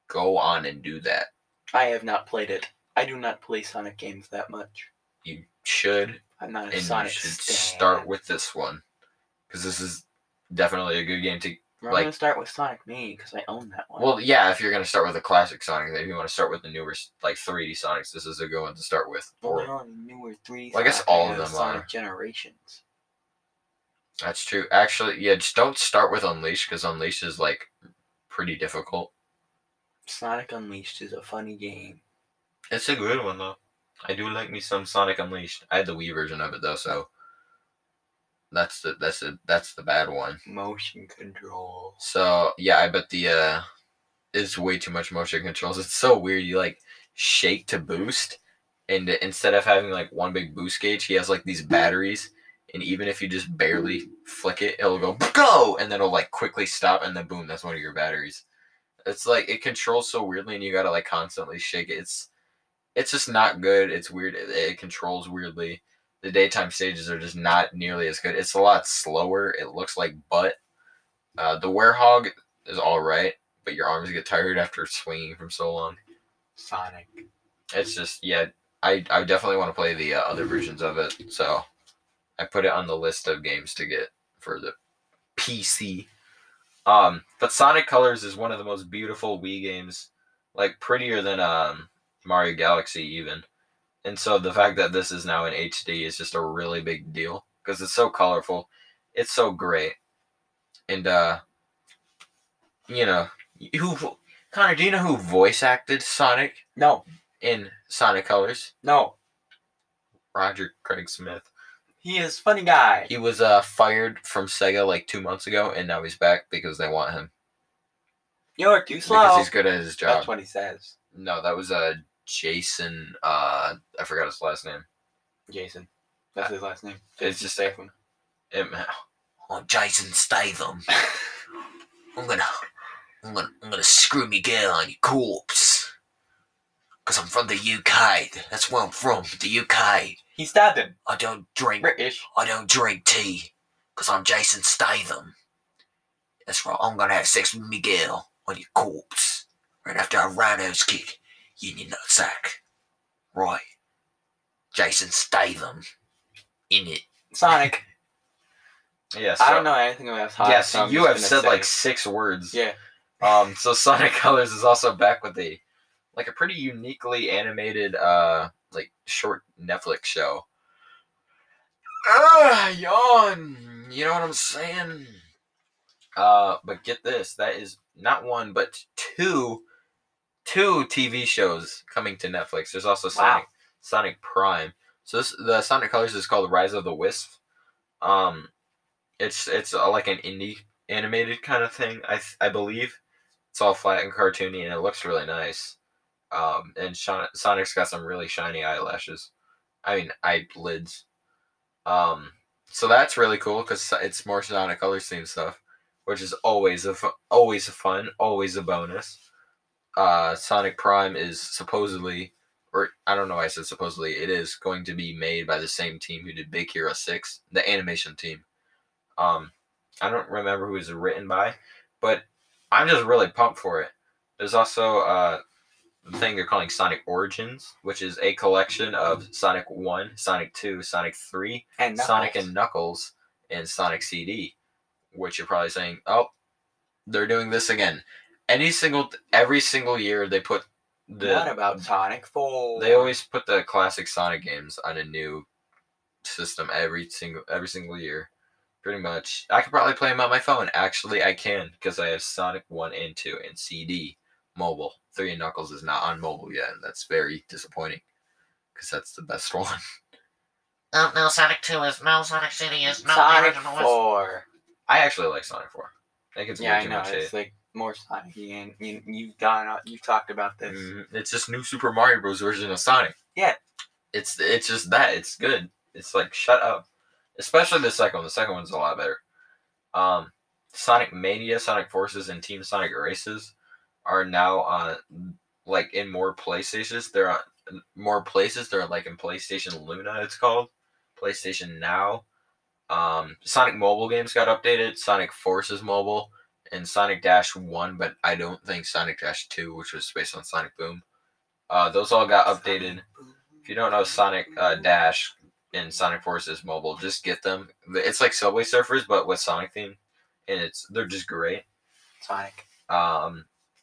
go on and do that. I have not played it. I do not play Sonic games that much. You should. I'm not a Sonic fan. You should start with this one. Because this is definitely a good game to... We're going to start with Sonic Mania, because I own that one. Well, yeah, if you're going to start with a classic Sonic, if you want to start with the newer, like, 3D Sonics, this is a good one to start with. Or, well, newer 3D well, I guess all of them Sonic are. Generations. That's true. Actually, yeah, just don't start with Unleashed, because Unleashed is, like, pretty difficult. Sonic Unleashed is a funny game. It's a good one, though. I do like me some Sonic Unleashed. I had the Wii version of it, though, so... That's the bad one. Motion control. So yeah, I bet the it's way too much motion controls. It's so weird. You like shake to boost, and instead of having like one big boost gauge, he has like these batteries. And even if you just barely flick it, it'll go, and then it'll like quickly stop, and then boom, that's one of your batteries. It's like it controls so weirdly, and you gotta like constantly shake it. It's just not good. It's weird. It controls weirdly. The daytime stages are just not nearly as good. It's a lot slower. It looks like butt. The Werehog is alright, but your arms get tired after swinging from so long. Sonic. It's just, yeah, I definitely want to play the other versions of it, so I put it on the list of games to get for the PC. But Sonic Colors is one of the most beautiful Wii games, like prettier than Mario Galaxy even. And so the fact that this is now in HD is just a really big deal because it's so colorful. It's so great. And, you know, Connor, do you know who voice acted Sonic? No. In Sonic Colors? No. Roger Craig Smith. He is a funny guy. He was fired from Sega like 2 months ago, and now he's back because they want him. You're too slow. Because he's good at his job. That's what he says. No, that was Jason, I forgot his last name. Jason. That's his last name. Jason it's just Statham. Oh, Jason Statham. I'm gonna screw me girl on your corpse. Cause I'm from the UK. That's where I'm from. The UK. He stabbed him. I don't drink. British. I don't drink tea. Cause I'm Jason Statham. That's right. I'm gonna have sex with me girl on your corpse right after a rhino's kick. Union nutsack. Right. Jason Statham. In it. Sonic. Yes. I don't know anything about Sonic. Yes, yeah, so you have said like 6 words. Yeah. So Sonic Colors is also back with a pretty uniquely animated like short Netflix show. Yawn. You know what I'm saying? But get this, that is not 1 but 2 two TV shows coming to Netflix. There's also Sonic Prime. So this, the Sonic Colors is called Rise of the Wisp. It's like an indie animated kind of thing, I believe. It's all flat and cartoony, and it looks really nice. And Sonic's got some really shiny eyelashes. I mean, eyelids. So that's really cool because it's more Sonic Colors themed stuff, which is always fun, always a bonus. Sonic Prime is supposedly, or I don't know why I said supposedly, it is going to be made by the same team who did Big Hero 6, the animation team. I don't remember who it was written by, but I'm just really pumped for it. There's also the thing they're calling Sonic Origins, which is a collection of Sonic 1, Sonic 2, Sonic 3, and Sonic and Knuckles, and Sonic CD, which you're probably saying, oh, they're doing this again. Every single year they put the... What about Sonic 4? They always put the classic Sonic games on a new system every single year. Pretty much. I could probably play them on my phone. Actually, I can, because I have Sonic 1 and 2 and CD mobile. 3 and Knuckles is not on mobile yet, and that's very disappointing, because that's the best one. No, Sonic 2 is... No, Sonic City is... No, Sonic 4. I actually like Sonic 4. I think it's way too much hate. It's like more Sonic, and you've talked about this. It's just new Super Mario Bros. Version of Sonic. Yeah. It's just that. It's good. It's like, shut up. Especially the second one. The second one's a lot better. Sonic Mania, Sonic Forces, and Team Sonic Races are now on, like, in more PlayStations. They're on more places. They're, like, in PlayStation Luna, it's called. PlayStation Now. Sonic Mobile games got updated. Sonic Forces Mobile. And Sonic Dash 1, but I don't think Sonic Dash 2, which was based on Sonic Boom. Those all got updated. If you don't know Sonic Dash and Sonic Forces Mobile, just get them. It's like Subway Surfers, but with Sonic theme, and they're just great. Sonic.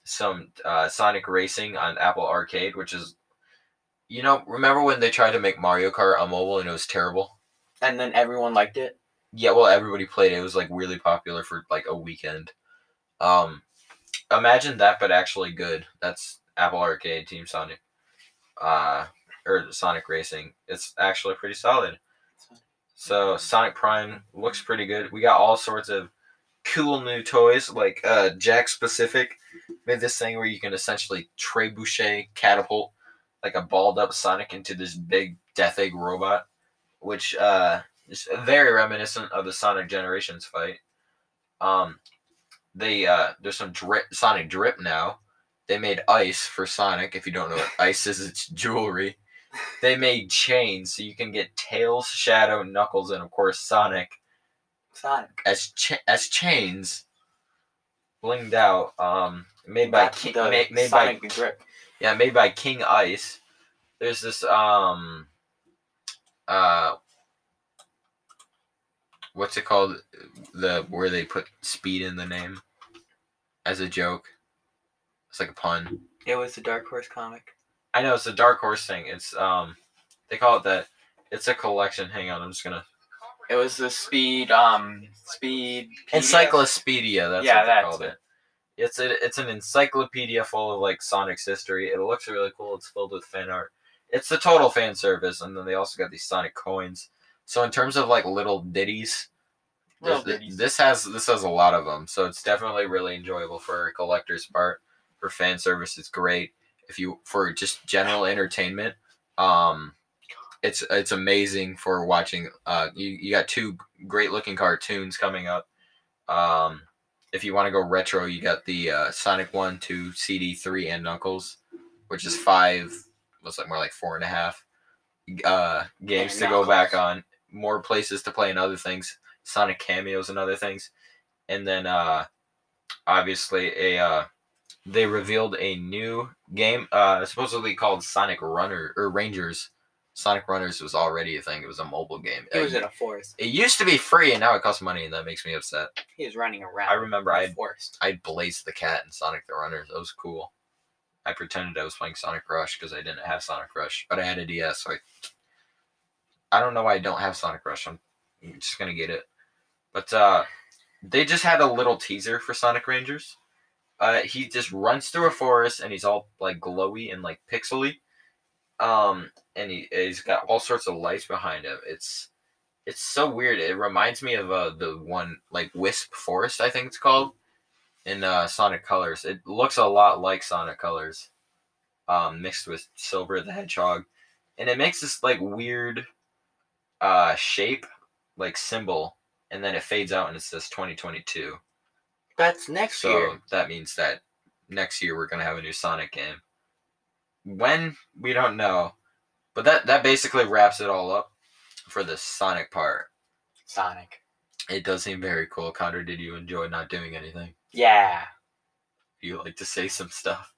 Some Sonic Racing on Apple Arcade, which is, remember when they tried to make Mario Kart on mobile and it was terrible? And then everyone liked it? Yeah, well, everybody played it. It was, like, really popular for, like, a weekend. Imagine that, but actually good. That's Apple Arcade, Team Sonic, or Sonic Racing. It's actually pretty solid. So Sonic Prime looks pretty good. We got all sorts of cool new toys, like Jax Pacific made this thing where you can essentially trebuchet catapult like a balled up Sonic into this big Death Egg robot, which is very reminiscent of the Sonic Generations fight. There's some Sonic drip now. They made ice for Sonic. If you don't know what ice is, it's jewelry. They made chains, so you can get Tails, Shadow, Knuckles, and of course Sonic. As chains, blinged out. Made by Sonic drip. Yeah, made by King Ice. There's this what's it called? Where they put speed in the name as a joke. It's like a pun. It was the Dark Horse comic. I know, it's the Dark Horse thing. It's they call it that. It's a collection. Hang on, I'm just gonna. It was the speed encyclopedia. That's what they called it. It's an encyclopedia full of like Sonic's history. It looks really cool. It's filled with fan art. It's the total fan service, and then they also got these Sonic coins. So in terms of like little ditties, this has a lot of them. So it's definitely really enjoyable for a collector's part. For fan service, it's great. For just general entertainment, it's amazing for watching. You got two great looking cartoons coming up. If you want to go retro, you got the Sonic 1, 2, CD 3, and Knuckles, which is 5. Looks like more like 4.5. Games to go back on, more places to play and other things, Sonic cameos and other things, and then obviously they revealed a new game supposedly called Sonic Runner or Rangers. Sonic Runners was already a thing. It was a mobile game. It was in a forest. It used to be free, and now it costs money, and that makes me upset. He was running around. I remember I blazed the cat in Sonic the Runners. That was cool. I pretended I was playing Sonic Rush because I didn't have Sonic Rush, but I had a DS, so I don't know why I don't have Sonic Rush. I'm just going to get it. But they just had a little teaser for Sonic Rangers, He just runs through a forest, and he's all, like, glowy and, like, pixely. And he's got all sorts of lights behind him. It's so weird. It reminds me of the one, like, Wisp Forest, I think it's called, in Sonic Colors. It looks a lot like Sonic Colors, mixed with Silver the Hedgehog. And it makes this, like, weird shape, like, symbol, and then it fades out, and it says 2022. That's next year. So that means that next year we're going to have a new Sonic game. When? We don't know. But that basically wraps it all up for the Sonic part. Sonic. It does seem very cool. Connor, did you enjoy not doing anything? Yeah. You like to say some stuff.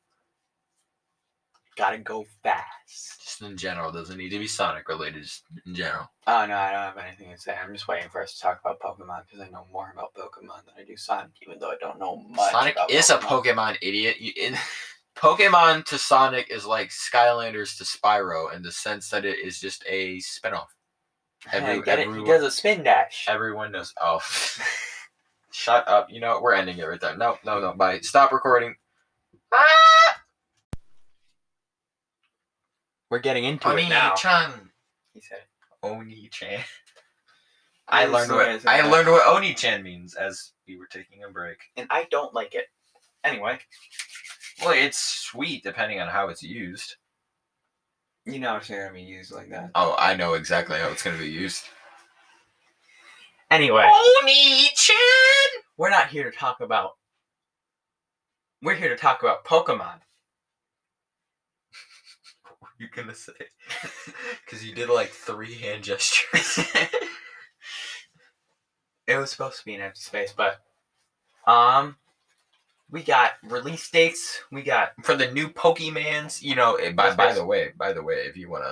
Gotta go fast. Just in general. Doesn't need to be Sonic related. Just in general. Oh, no. I don't have anything to say. I'm just waiting for us to talk about Pokemon because I know more about Pokemon than I do Sonic, even though I don't know much Sonic about is Pokemon. A Pokemon idiot. Pokemon to Sonic is like Skylanders to Spyro in the sense that it is just a spinoff. He does a spin dash. Everyone knows. Oh, shut up. You know what? We're ending it right there. No. Bye. Stop recording. Ah! We're getting into it now. Oni-chan. He said Oni-chan. I learned what Oni-chan means as we were taking a break. And I don't like it. Anyway. Well, it's sweet depending on how it's used. You know it's going to be used like that. Oh, I know exactly how it's going to be used. Anyway. Oni-chan! We're not here to talk about... We're here to talk about Pokemon. What were you going to say? Because you did like 3 hand gestures. It was supposed to be an empty space, but... We got release dates. We got for the new Pokemans. You know, by the way, if you want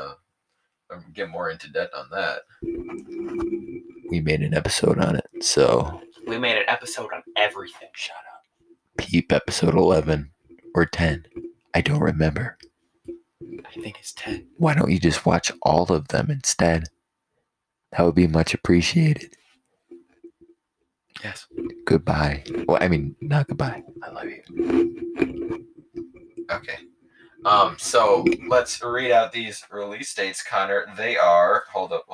to get more into depth on that, we made an episode on it. So we made an episode on everything. Shut up. Peep episode 11 or 10. I don't remember. I think it's 10. Why don't you just watch all of them instead? That would be much appreciated. Yes. Goodbye. Well, I mean, not goodbye. I love you. Okay. So let's read out these release dates, Connor. They are... Hold up.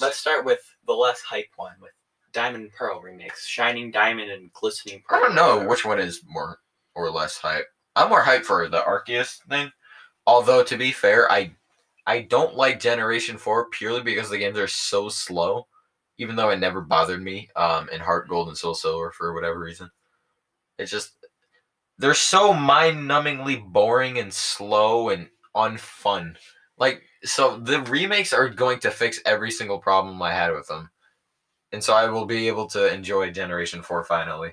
Let's start with the less hype one, with Diamond and Pearl remakes. Shining Diamond and Glistening Pearl. I don't know which one is more or less hype. I'm more hype for the Arceus thing. Although, to be fair, I don't like Generation 4 purely because the games are so slow. Even though it never bothered me, in Heart Gold and Soul Silver for whatever reason. It's just, they're so mind-numbingly boring and slow and unfun. Like, so the remakes are going to fix every single problem I had with them. And so I will be able to enjoy Generation 4 finally.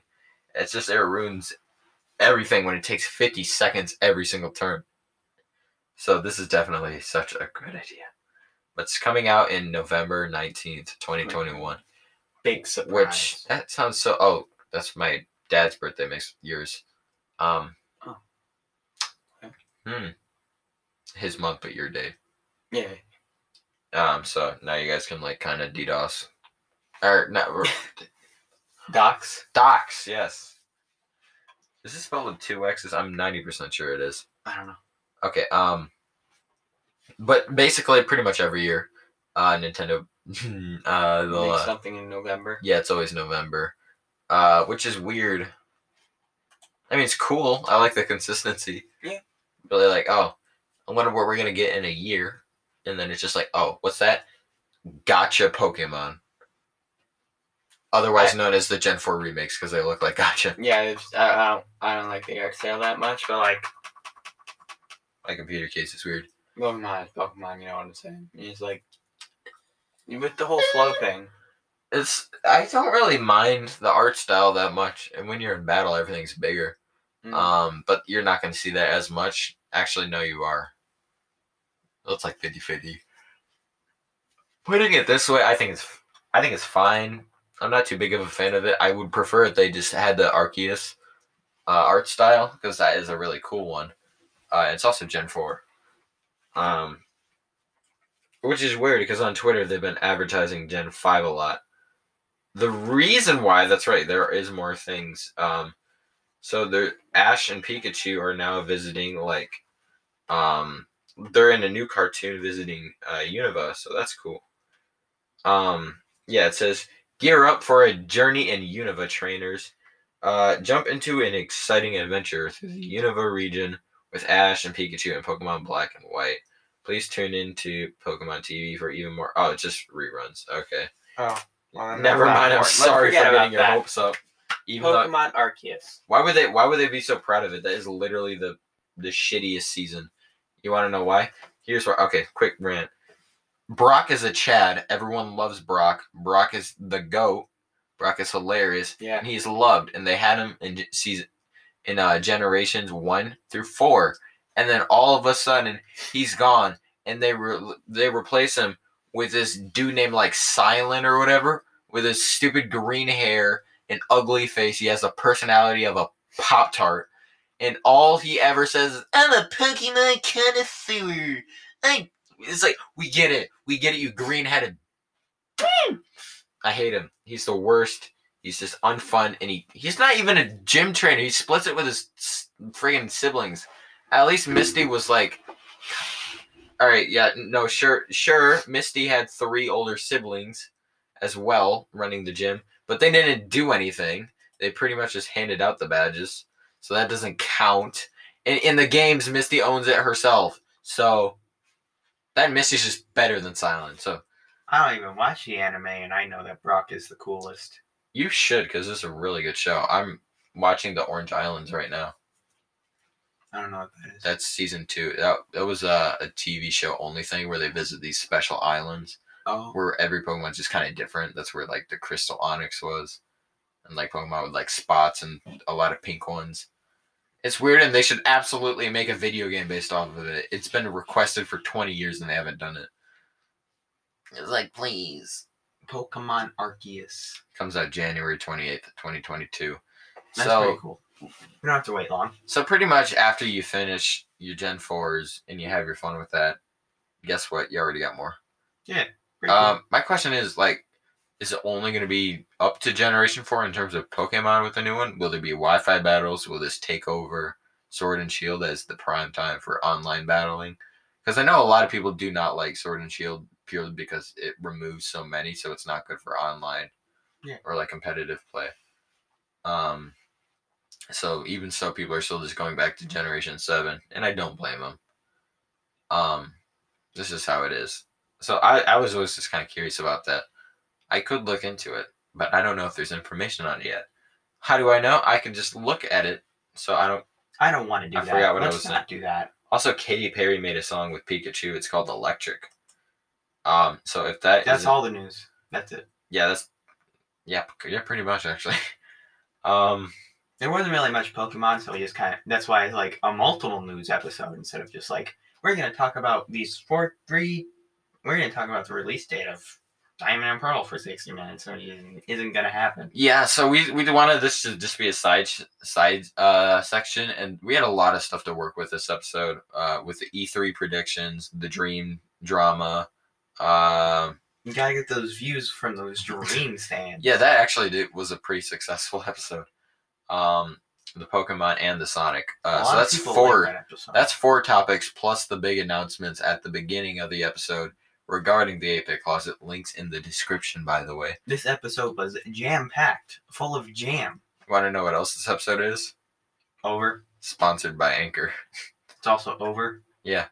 It's just, it ruins everything when it takes 50 seconds every single turn. So this is definitely such a good idea. It's coming out in November 19th, 2021. Big surprise. Which, that sounds so... Oh, that's my dad's birthday mixed with yours. Oh. Okay. His month, but your day. Yeah. So now you guys can, like, kind of DDoS. Or, not... Docs? Docs, yes. Is this spelled with 2 X's? I'm 90% sure it is. I don't know. Okay, But basically, pretty much every year, Nintendo makes something in November. Yeah, it's always November, which is weird. I mean, it's cool. I like the consistency. Yeah. But they're like, oh, I wonder what we're gonna get in a year, and then it's just like, oh, what's that? Gotcha Pokemon. Otherwise known as the Gen 4 remakes because they look like gotcha. Yeah, I don't like the art style that much, but like, my computer case is weird. Well, not Pokemon, you know what I'm saying? It's like, with the whole flow thing. I don't really mind the art style that much. And when you're in battle, everything's bigger. Mm-hmm. But you're not going to see that as much. Actually, no, you are. It's like 50-50. Putting it this way, I think it's fine. I'm not too big of a fan of it. I would prefer if they just had the Arceus art style, because that is a really cool one. It's also Gen 4. Which is weird because on Twitter they've been advertising Gen 5 a lot. The reason why, that's right, there is more things. So Ash and Pikachu are now visiting, like, they're in a new cartoon visiting Unova, so that's cool. Yeah, it says, gear up for a journey in Unova, trainers. Jump into an exciting adventure through the Unova region with Ash and Pikachu and Pokemon Black and White. Please tune in to Pokemon TV for even more... Oh, it's just reruns. Okay. Oh. Well, never mind. I'm sorry for getting your hopes up. Pokemon Arceus. Why would they be so proud of it? That is literally the shittiest season. You want to know why? Here's why. Okay, quick rant. Brock is a Chad. Everyone loves Brock. Brock is the GOAT. Brock is hilarious. Yeah. And he's loved. And they had him in season generations 1 through 4. And then all of a sudden he's gone, and they replace him with this dude named like Silent or whatever, with his stupid green hair and ugly face. He has the personality of a Pop-Tart, and all he ever says is, "I'm a Pokemon connoisseur." It's like, we get it, you green-headed. I hate him. He's the worst. He's just unfun, and he's not even a gym trainer. He splits it with his friggin' siblings. At least Misty was like, all right, yeah, no, sure. Misty had 3 older siblings as well running the gym, but they didn't do anything. They pretty much just handed out the badges, so that doesn't count. In the games, Misty owns it herself, so that Misty's just better than Silent. So I don't even watch the anime, and I know that Brock is the coolest. You should, because this is a really good show. I'm watching The Orange Islands right now. I don't know what that is. That's season 2. That was a TV show only thing where they visit these special islands. Oh. Where every Pokemon's just kind of different. That's where, like, the Crystal Onyx was. And, like, Pokemon with, like, spots and a lot of pink ones. It's weird, and they should absolutely make a video game based off of it. It's been requested for 20 years, and they haven't done it. It's like, please. Pokemon Arceus. Comes out January 28th, 2022. That's pretty cool. You don't have to wait long. So pretty much after you finish your Gen 4s and you have your fun with that, guess what? You already got more. Yeah. Cool. My question is, like, is it only going to be up to Generation 4 in terms of Pokemon with the new one? Will there be Wi-Fi battles? Will this take over Sword and Shield as the prime time for online battling? Because I know a lot of people do not like Sword and Shield purely because it removes so many, so it's not good for online or, like, competitive play. So even so, people are still just going back to Generation 7, and I don't blame them. This is how it is. So I was always just kind of curious about that. I could look into it, but I don't know if there's information on it yet. How do I know? I can just look at it, so I don't want to do that. I forgot what I was saying. Let's not do that. Also, Katy Perry made a song with Pikachu. It's called Electric. So if that's all the news. That's it. Yeah, yeah, pretty much actually. There wasn't really much Pokemon, so we just kind of, that's why it's like a multiple news episode instead of just like, we're going to talk about these we're going to talk about the release date of Diamond and Pearl for 60 minutes, so it isn't going to happen. Yeah, so we wanted this to just be a side section, and we had a lot of stuff to work with this episode, with the E3 predictions, the dream drama. You got to get those views from those dream stands. Yeah, that actually was a pretty successful episode. The Pokemon and the Sonic. So that's 4. Like that's 4 topics plus the big announcements at the beginning of the episode regarding the 8-Bit Closet. Links in the description, by the way. This episode was jam-packed, full of jam. Want to know what else this episode is? Over. Sponsored by Anchor. It's also over. Yeah.